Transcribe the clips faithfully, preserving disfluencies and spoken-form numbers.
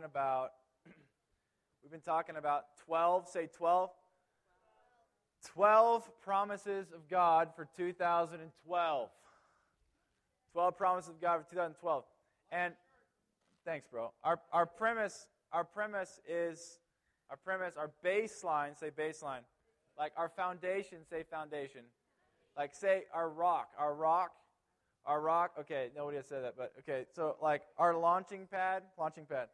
talking about, we've been talking about twelve, say twelve. twelve promises of God for two thousand twelve. twelve promises of God for two thousand twelve. And thanks, bro. Our our premise, our premise is, our premise, our baseline, say baseline. Like our foundation, say foundation. Like say our rock, our rock, our rock. Okay, nobody has said that, but okay. So like our launching pad, launching pad.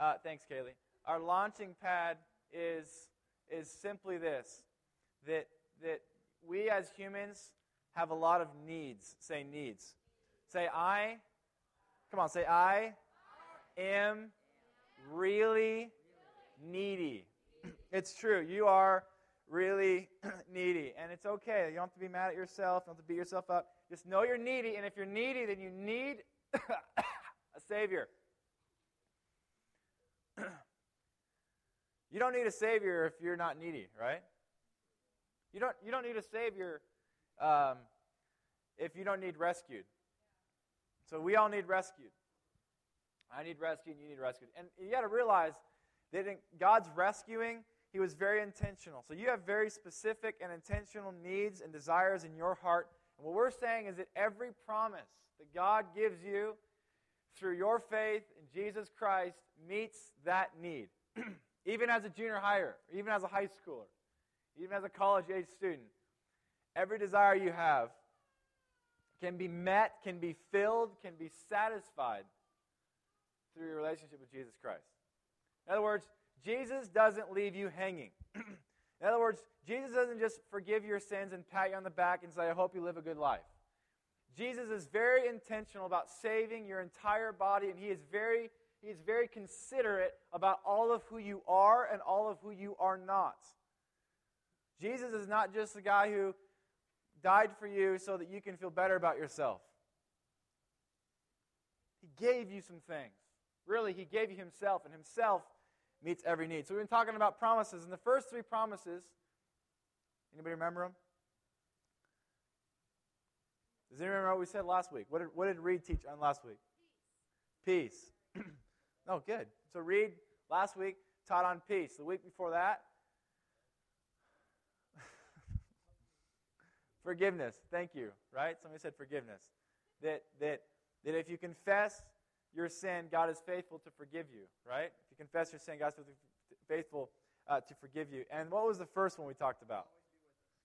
Uh, thanks, Kaylee. Our launching pad is is simply this. That that we as humans have a lot of needs. Say needs. Say I. Come on. Say I am really needy. It's true. You are really needy, and it's okay. You don't have to be mad at yourself. You don't have to beat yourself up. Just know you're needy, and if you're needy, then you need a savior. You don't need a savior if you're not needy, right? You don't, you don't need a savior um, if you don't need rescued. So we all need rescued. I need rescued, you need rescued. And you got to realize that in God's rescuing, he was very intentional. So you have very specific and intentional needs and desires in your heart. And what we're saying is that every promise that God gives you through your faith in Jesus Christ meets that need. Even as a junior higher, even as a high schooler, even as a college-age student, every desire you have can be met, can be filled, can be satisfied through your relationship with Jesus Christ. In other words, Jesus doesn't leave you hanging. In other words, Jesus doesn't just forgive your sins and pat you on the back and say, I hope you live a good life. Jesus is very intentional about saving your entire body, and he is very, he is very considerate about all of who you are and all of who you are not. Jesus is not just the guy who died for you so that you can feel better about yourself. He gave you some things. Really, he gave you himself, and himself meets every need. So we've been talking about promises, and the first three promises, anybody remember them? Does anyone remember what we said last week? What did, what did Reed teach on last week? Peace. Peace. Oh, good. So Reed, last week, taught on peace. The week before that, forgiveness, thank you, right? Somebody said forgiveness. That that that if you confess your sin, God is faithful to forgive you, right? If you confess your sin, God is faithful uh, to forgive you. And what was the first one we talked about?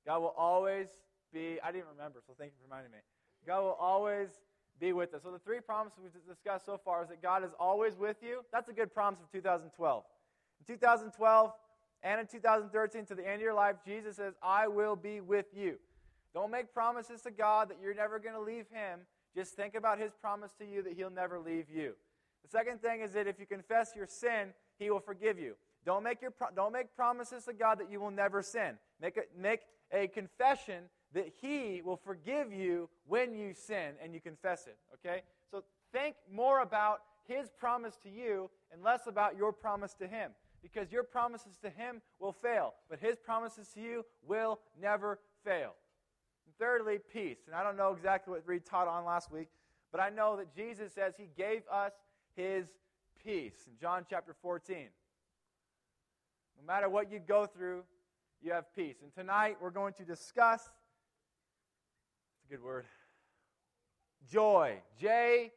God will always be, I didn't remember, so thank you for reminding me. God will always be with us. So the three promises we've discussed so far is that God is always with you. That's a good promise of two thousand twelve. In two thousand twelve and in two thousand thirteen, to the end of your life, Jesus says, I will be with you. Don't make promises to God that you're never going to leave him. Just think about his promise to you that he'll never leave you. The second thing is that if you confess your sin, he will forgive you. Don't make your pro- don't make promises to God that you will never sin. Make a, make a confession that he will forgive you when you sin and you confess it, okay? So think more about his promise to you and less about your promise to him, because your promises to him will fail, but his promises to you will never fail. And thirdly, peace. And I don't know exactly what Reed taught on last week, but I know that Jesus says he gave us his peace in John chapter fourteen. No matter what you go through, you have peace. And tonight we're going to discuss, that's a good word, joy. J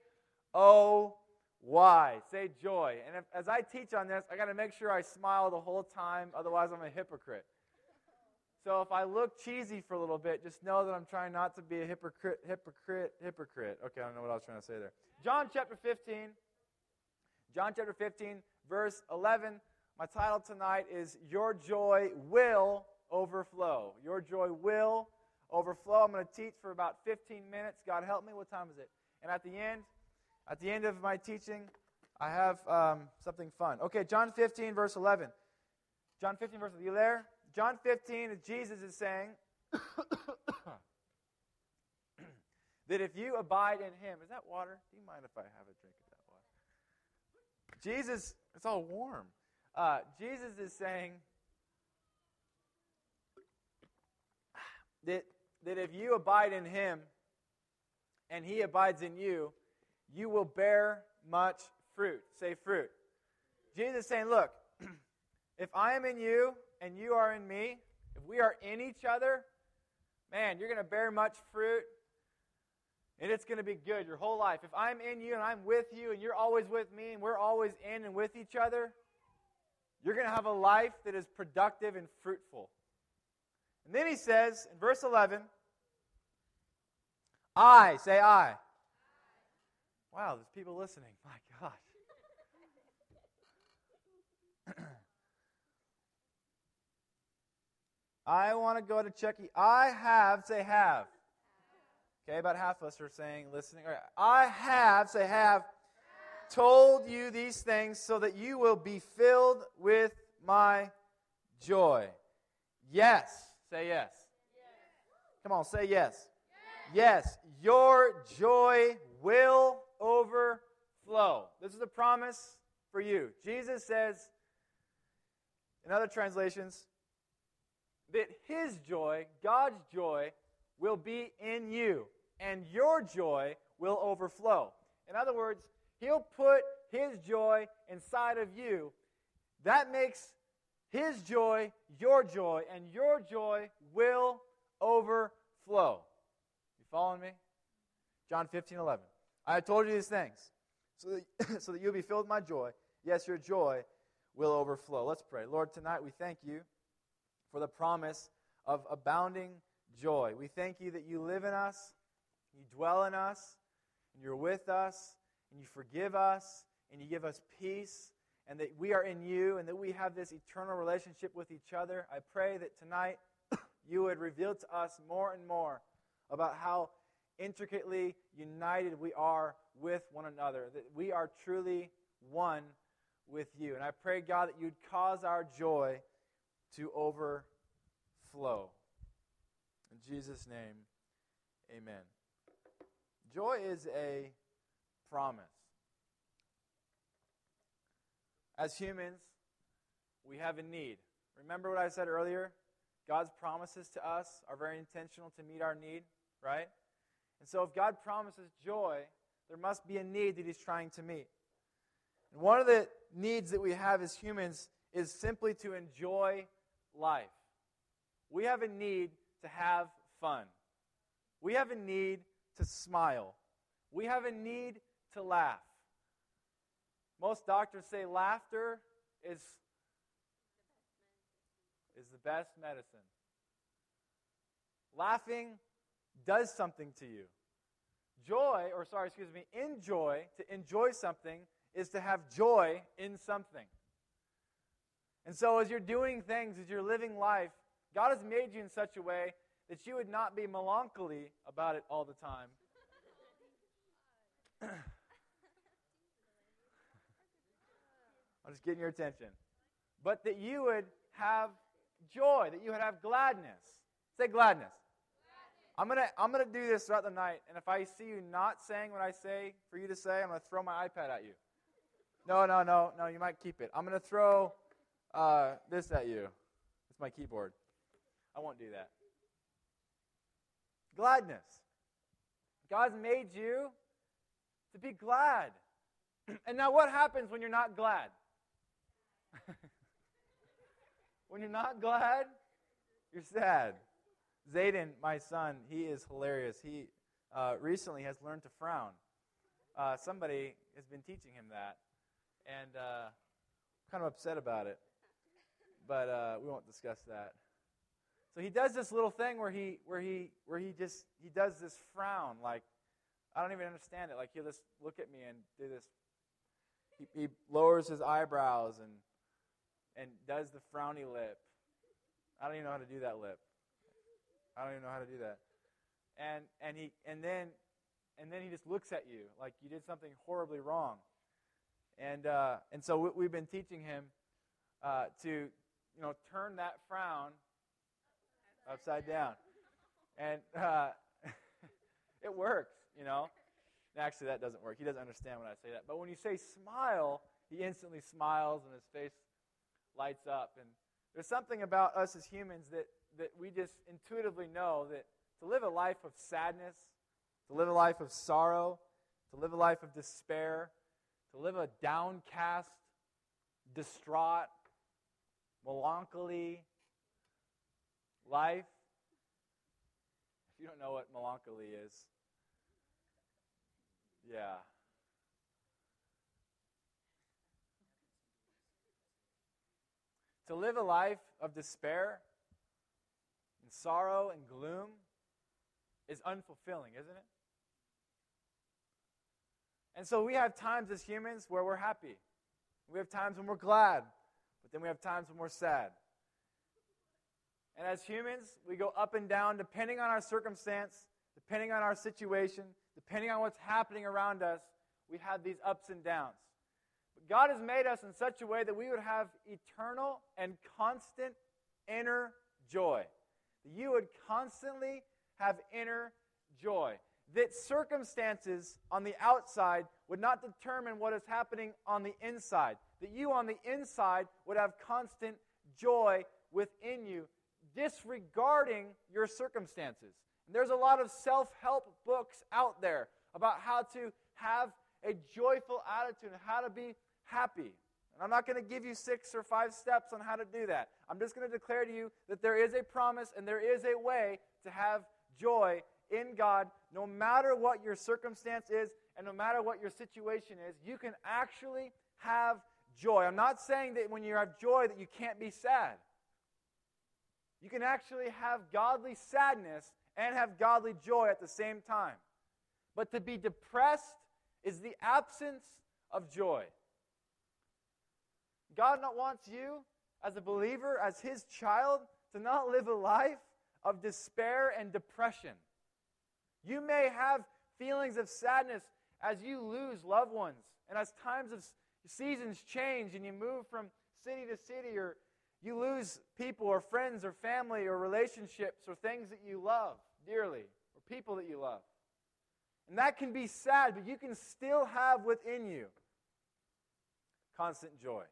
O Y. Say joy. And if, as I teach on this, I got to make sure I smile the whole time, otherwise I'm a hypocrite. So if I look cheesy for a little bit, just know that I'm trying not to be a hypocrite, hypocrite, hypocrite. Okay, I don't know what I was trying to say there. John chapter fifteen, John chapter fifteen, verse eleven. My title tonight is Your Joy Will Overflow. Your joy will overflow. I'm going to teach for about fifteen minutes. God help me. What time is it? And at the end, at the end of my teaching, I have um, something fun. Okay, John fifteen, verse eleven. John fifteen, verse eleven. You there? John fifteen, Jesus is saying that if you abide in him, is that water? Do you mind if I have a drink of that water? Jesus, it's all warm. Uh, Jesus is saying that, that if you abide in him and he abides in you, you will bear much fruit. Say fruit. Jesus is saying, look, if I am in you and you are in me, if we are in each other, man, you're going to bear much fruit, and it's going to be good your whole life. If I'm in you and I'm with you and you're always with me and we're always in and with each other, you're going to have a life that is productive and fruitful. And then he says in verse eleven, I, say I. Wow, there's people listening. My gosh. I want to go to Chuck E. I have, say have. Okay, about half of us are saying, listening. All right. I have, say have, told you these things so that you will be filled with my joy. Yes, say yes. Come on, say yes. Yes, your joy will overflow. This is a promise for you. Jesus says, in other translations, that his joy, God's joy, will be in you, and your joy will overflow. In other words, he'll put his joy inside of you. That makes his joy your joy, and your joy will overflow. You following me? John fifteen eleven. I have told you these things so that, so that you'll be filled with my joy. Yes, your joy will overflow. Let's pray. Lord, tonight we thank you for the promise of abounding joy. We thank you that you live in us, you dwell in us, and you're with us, and you forgive us, and you give us peace, and that we are in you, and that we have this eternal relationship with each other. I pray that tonight you would reveal to us more and more about how intricately united we are with one another, that we are truly one with you. And I pray, God, that you'd cause our joy to overflow. In Jesus' name, amen. Joy is a promise. As humans, we have a need. Remember what I said earlier? God's promises to us are very intentional to meet our need, right? And so if God promises joy, there must be a need that he's trying to meet. And one of the needs that we have as humans is simply to enjoy life. We have a need to have fun. We have a need to smile. We have a need to laugh. Most doctors say laughter is, is the best medicine. Laughing does something to you. Joy, or sorry, excuse me, enjoy, to enjoy something is to have joy in something. And so as you're doing things, as you're living life, God has made you in such a way that you would not be melancholy about it all the time. I'm just getting your attention. But that you would have joy, that you would have gladness. Say gladness. gladness. I'm gonna I'm gonna do this throughout the night, and if I see you not saying what I say for you to say, I'm gonna throw my iPad at you. No, no, no, no. You might keep it. I'm gonna throw uh, this at you. It's my keyboard. I won't do that. Gladness. God's made you to be glad. And now what happens when you're not glad? When you're not glad, you're sad. Zayden, my son, he is hilarious. He uh, recently has learned to frown. Uh, somebody has been teaching him that. And uh, I'm kind of upset about it. But uh, we won't discuss that. So he does this little thing where he where he where he just he does this frown, like I don't even understand it. Like he'll just look at me and do this. He, he lowers his eyebrows and and does the frowny lip. I don't even know how to do that lip. I don't even know how to do that. And and he and then and then he just looks at you like you did something horribly wrong. And uh, and so we, we've been teaching him uh, to you know turn that frown upside down. And uh, it works, you know. Actually, that doesn't work. He doesn't understand when I say that. But when you say smile, he instantly smiles and his face lights up. And there's something about us as humans that, that we just intuitively know that to live a life of sadness, to live a life of sorrow, to live a life of despair, to live a downcast, distraught, melancholy life. If you don't know what melancholy is, yeah. To live a life of despair and sorrow and gloom is unfulfilling, isn't it? And so we have times as humans where we're happy. We have times when we're glad, but then we have times when we're sad. And as humans, we go up and down depending on our circumstance, depending on our situation, depending on what's happening around us. We have these ups and downs. But God has made us in such a way that we would have eternal and constant inner joy. That you would constantly have inner joy. That circumstances on the outside would not determine what is happening on the inside. That you on the inside would have constant joy within you, disregarding your circumstances. And there's a lot of self-help books out there about how to have a joyful attitude and how to be happy. And I'm not going to give you six or five steps on how to do that. I'm just going to declare to you that there is a promise and there is a way to have joy in God, no matter what your circumstance is and no matter what your situation is. You can actually have joy. I'm not saying that when you have joy that you can't be sad. You can actually have godly sadness and have godly joy at the same time. But to be depressed is the absence of joy. God not wants you as a believer, as His child, to not live a life of despair and depression. You may have feelings of sadness as you lose loved ones, and as times of seasons change and you move from city to city, or you lose people or friends or family or relationships or things that you love dearly or people that you love. And that can be sad, but you can still have within you constant joy.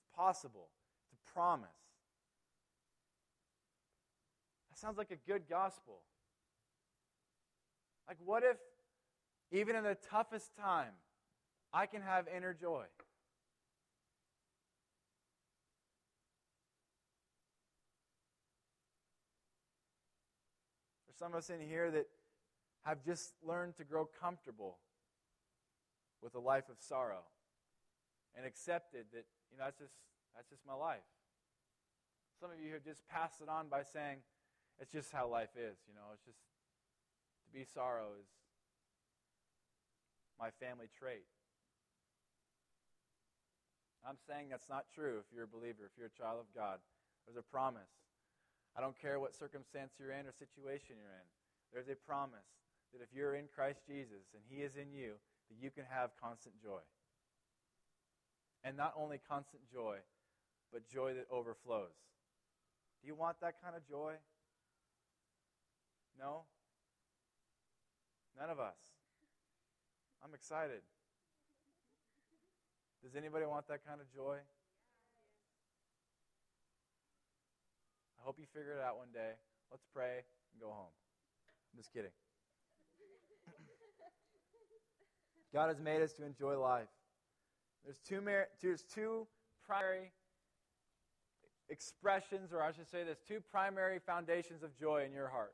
It's possible. It's a promise. That sounds like a good gospel. Like, what if even in the toughest time, I can have inner joy? There's some of us in here that have just learned to grow comfortable with a life of sorrow and accepted that, you know, that's just that's just my life. Some of you have just passed it on by saying, it's just how life is, you know, it's just to be sorrow is my family trait. I'm saying that's not true if you're a believer, if you're a child of God. There's a promise. I don't care what circumstance you're in or situation you're in. There's a promise that if you're in Christ Jesus and He is in you, that you can have constant joy. And not only constant joy, but joy that overflows. Do you want that kind of joy? No? None of us. I'm excited. Does anybody want that kind of joy? I hope you figure it out one day. Let's pray and go home. I'm just kidding. God has made us to enjoy life. There's two, mer- there's two primary expressions, or I should say there's two primary foundations of joy in your heart.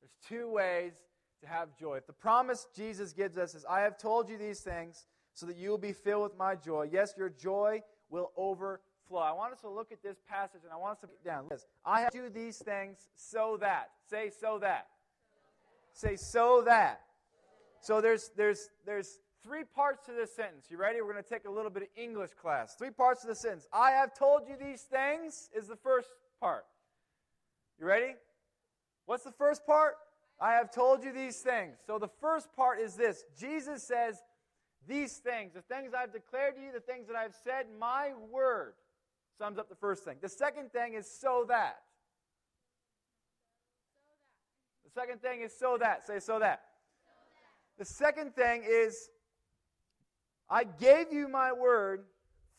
There's two ways to have joy. If the promise Jesus gives us is, I have told you these things, so that you will be filled with my joy. Yes, your joy will overflow. I want us to look at this passage, and I want us to put it down. Listen, I have to do these things so that. Say, so that. So that. Say, so that. So, that. So there's there's there's three parts to this sentence. You ready? We're going to take a little bit of English class. Three parts to the sentence. I have told you these things is the first part. You ready? What's the first part? I have told you these things. So the first part is this. Jesus says, these things, the things I've declared to you, the things that I've said, my word sums up the first thing. The second thing is so that. The second thing is so that. Say so that. The second thing is, I gave you my word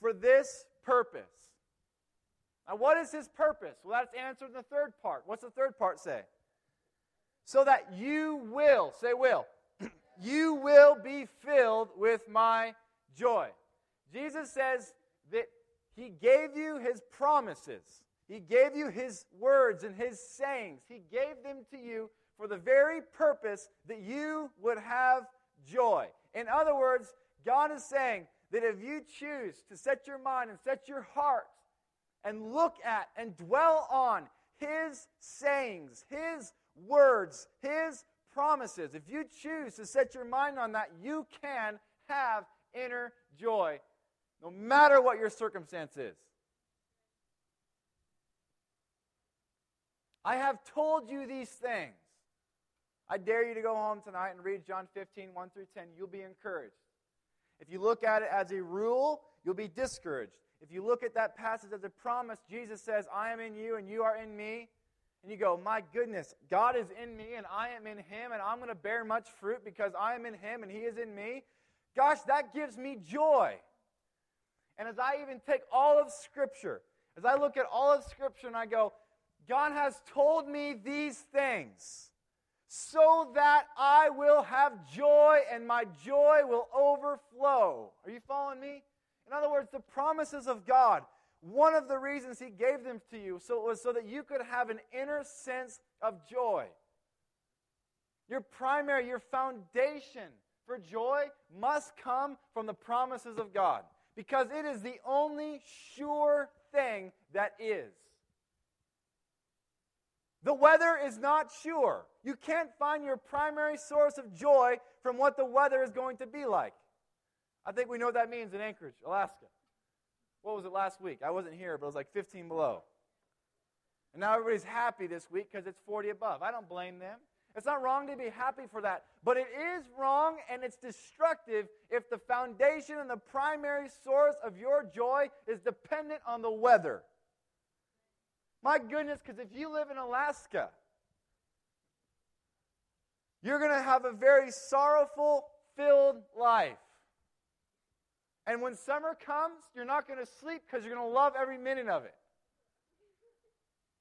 for this purpose. Now, what is his purpose? Well, that's answered in the third part. What's the third part say? So that you will, say will. You will be filled with my joy. Jesus says that he gave you his promises. He gave you his words and his sayings. He gave them to you for the very purpose that you would have joy. In other words, God is saying that if you choose to set your mind and set your heart and look at and dwell on his sayings, his words, his promises, if you choose to set your mind on that, you can have inner joy, no matter what your circumstance is. I have told you these things. I dare you to go home tonight and read John fifteen, one through ten. You'll be encouraged. If you look at it as a rule, you'll be discouraged. If you look at that passage as a promise, Jesus says, I am in you and you are in me. And you go, my goodness, God is in me and I am in him and I'm going to bear much fruit because I am in him and he is in me. Gosh, that gives me joy. And as I even take all of Scripture, as I look at all of Scripture and I go, God has told me these things so that I will have joy and my joy will overflow. Are you following me? In other words, the promises of God, one of the reasons he gave them to you so it was so that you could have an inner sense of joy. Your primary, your foundation for joy must come from the promises of God because it is the only sure thing that is. The weather is not sure. You can't find your primary source of joy from what the weather is going to be like. I think we know what that means in Anchorage, Alaska. What was it last week? I wasn't here, but it was like fifteen below. And now everybody's happy this week because it's forty above. I don't blame them. It's not wrong to be happy for that, but it is wrong and it's destructive if the foundation and the primary source of your joy is dependent on the weather. My goodness, because if you live in Alaska, you're going to have a very sorrowful-filled life. And when summer comes, you're not going to sleep because you're going to love every minute of it.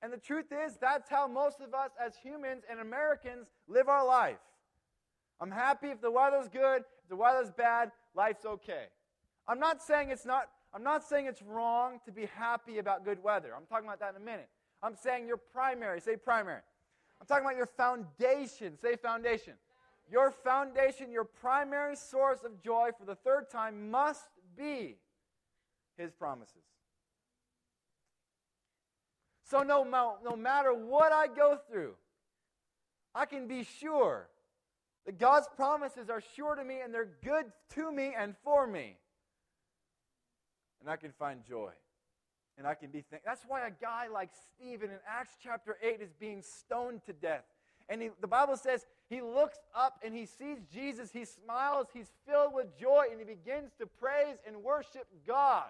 And the truth is, that's how most of us as humans and Americans live our life. I'm happy if the weather's good, if the weather's bad, life's okay. I'm not saying it's not... I'm not saying it's wrong to be happy about good weather. I'm talking about that in a minute. I'm saying your primary, say primary. I'm talking about your foundation, say foundation. Your foundation, your primary source of joy for the third time must be his promises. So no, no matter what I go through, I can be sure that God's promises are sure to me and they're good to me and for me. And I can find joy. And I can be thankful. That's why a guy like Stephen in Acts chapter eight is being stoned to death. And he, the Bible says he looks up and he sees Jesus. He smiles. He's filled with joy. And he begins to praise and worship God.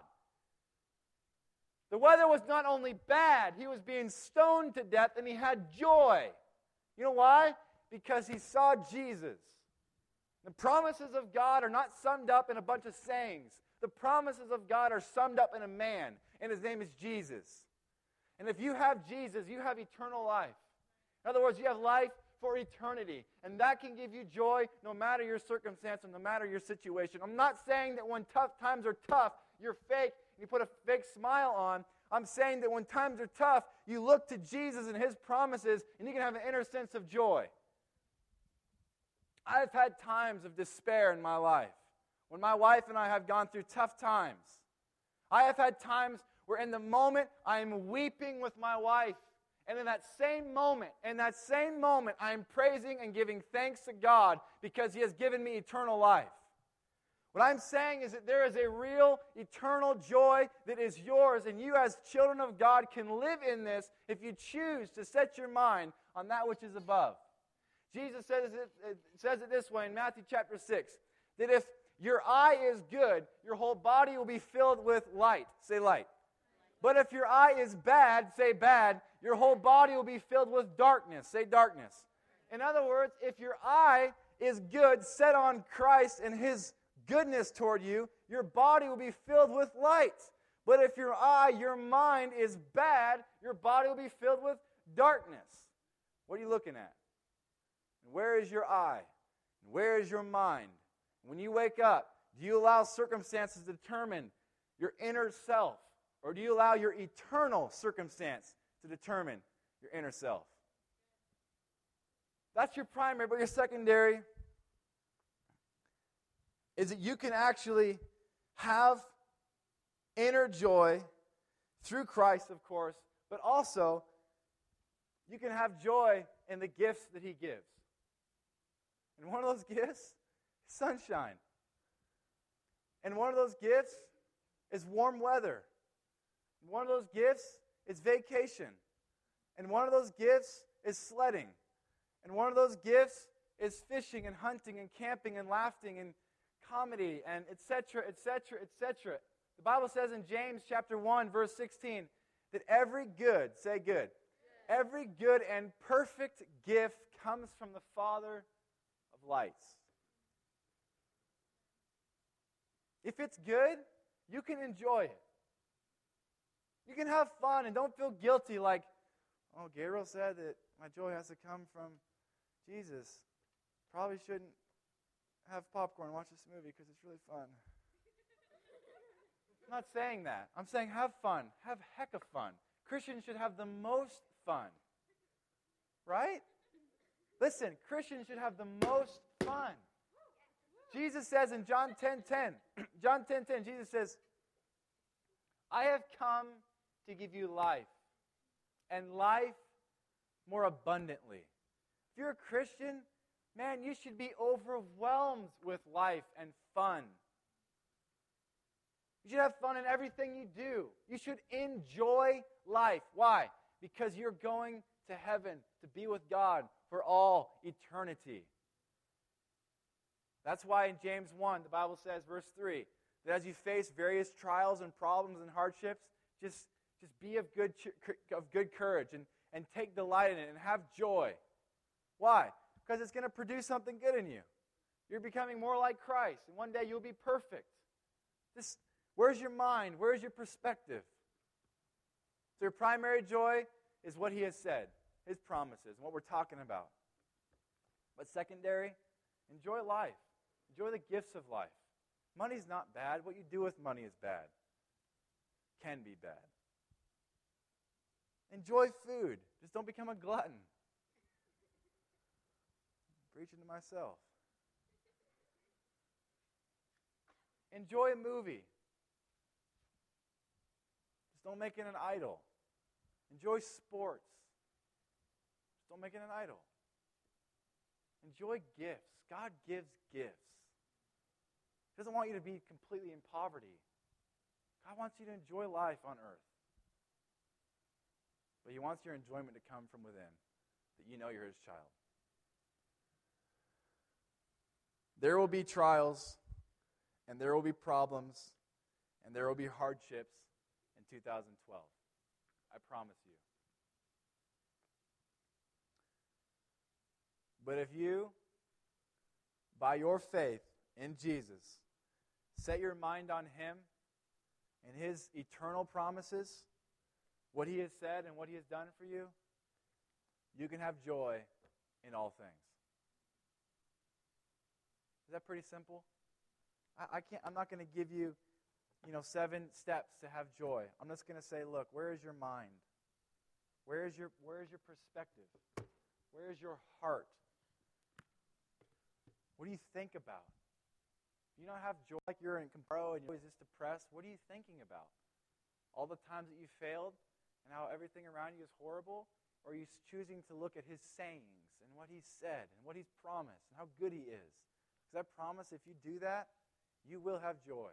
The weather was not only bad, he was being stoned to death and he had joy. You know why? Because he saw Jesus. The promises of God are not summed up in a bunch of sayings. The promises of God are summed up in a man, and his name is Jesus. And if you have Jesus, you have eternal life. In other words, you have life for eternity, and that can give you joy no matter your circumstance and no matter your situation. I'm not saying that when tough times are tough, you're fake, and you put a fake smile on. I'm saying that when times are tough, you look to Jesus and his promises, and you can have an inner sense of joy. I've had times of despair in my life. When my wife and I have gone through tough times, I have had times where in the moment I am weeping with my wife. And in that same moment, in that same moment, I am praising and giving thanks to God because he has given me eternal life. What I'm saying is that there is a real eternal joy that is yours, and you as children of God can live in this if you choose to set your mind on that which is above. Jesus says it, says it this way in Matthew chapter six, that if your eye is good, your whole body will be filled with light. Say light. But if your eye is bad, say bad, your whole body will be filled with darkness. Say darkness. In other words, if your eye is good, set on Christ and his goodness toward you, your body will be filled with light. But if your eye, your mind is bad, your body will be filled with darkness. What are you looking at? Where is your eye? Where is your mind? When you wake up, Do you allow circumstances to determine your inner self? Or do you allow your eternal circumstance to determine your inner self? That's your primary, but your secondary is that you can actually have inner joy through Christ, of course, but also you can have joy in the gifts that He gives. And one of those gifts is sunshine. And one of those gifts is warm weather. And one of those gifts is vacation. And one of those gifts is sledding. And one of those gifts is fishing and hunting and camping and laughing and comedy and et cetera, et cetera, et cetera. The Bible says in James chapter one, verse sixteen, that every good, say good, every good and perfect gift comes from the Father of lights. If it's good, you can enjoy it. You can have fun and don't feel guilty like, oh, Gabriel said that my joy has to come from Jesus. Probably shouldn't have popcorn and watch this movie because it's really fun. I'm not saying that. I'm saying have fun. Have heck of fun. Christians should have the most fun. Right? Listen, Christians should have the most fun. Jesus says in John ten ten, John ten ten, Jesus says, I have come to give you life, and life more abundantly. If you're a Christian, man, you should be overwhelmed with life and fun. You should have fun in everything you do. You should enjoy life. Why? Because you're going to heaven to be with God for all eternity. That's why in James one, the Bible says, verse three, that as you face various trials and problems and hardships, just, just be of good of good courage and, and take delight in it and have joy. Why? Because it's going to produce something good in you. You're becoming more like Christ, and one day you'll be perfect. This, where's your mind? Where's your perspective? So your primary joy is what He has said, His promises, and what we're talking about. But secondary, enjoy life. Enjoy the gifts of life. Money's not bad. What you do with money is bad. Can be bad. Enjoy food. Just don't become a glutton. I'm preaching to myself. Enjoy a movie. Just don't make it an idol. Enjoy sports. Just don't make it an idol. Enjoy gifts. God gives gifts. He doesn't want you to be completely in poverty. God wants you to enjoy life on earth. But He wants your enjoyment to come from within, that you know you're His child. There will be trials, and there will be problems, and there will be hardships in two thousand twelve. I promise you. But if you, by your faith in Jesus, set your mind on Him and His eternal promises, what He has said and what He has done for you, you can have joy in all things. Is that pretty simple? I, I can't. I'm not going to give you, you know, seven steps to have joy. I'm just going to say, look, where is your mind? Where is your Where is your perspective? Where is your heart? What do you think about? You don't have joy like you're in comparo and you're always just depressed. What are you thinking about? All the times that you failed and how everything around you is horrible? Or are you choosing to look at His sayings and what He said and what He's promised and how good He is? Because I promise if you do that, you will have joy.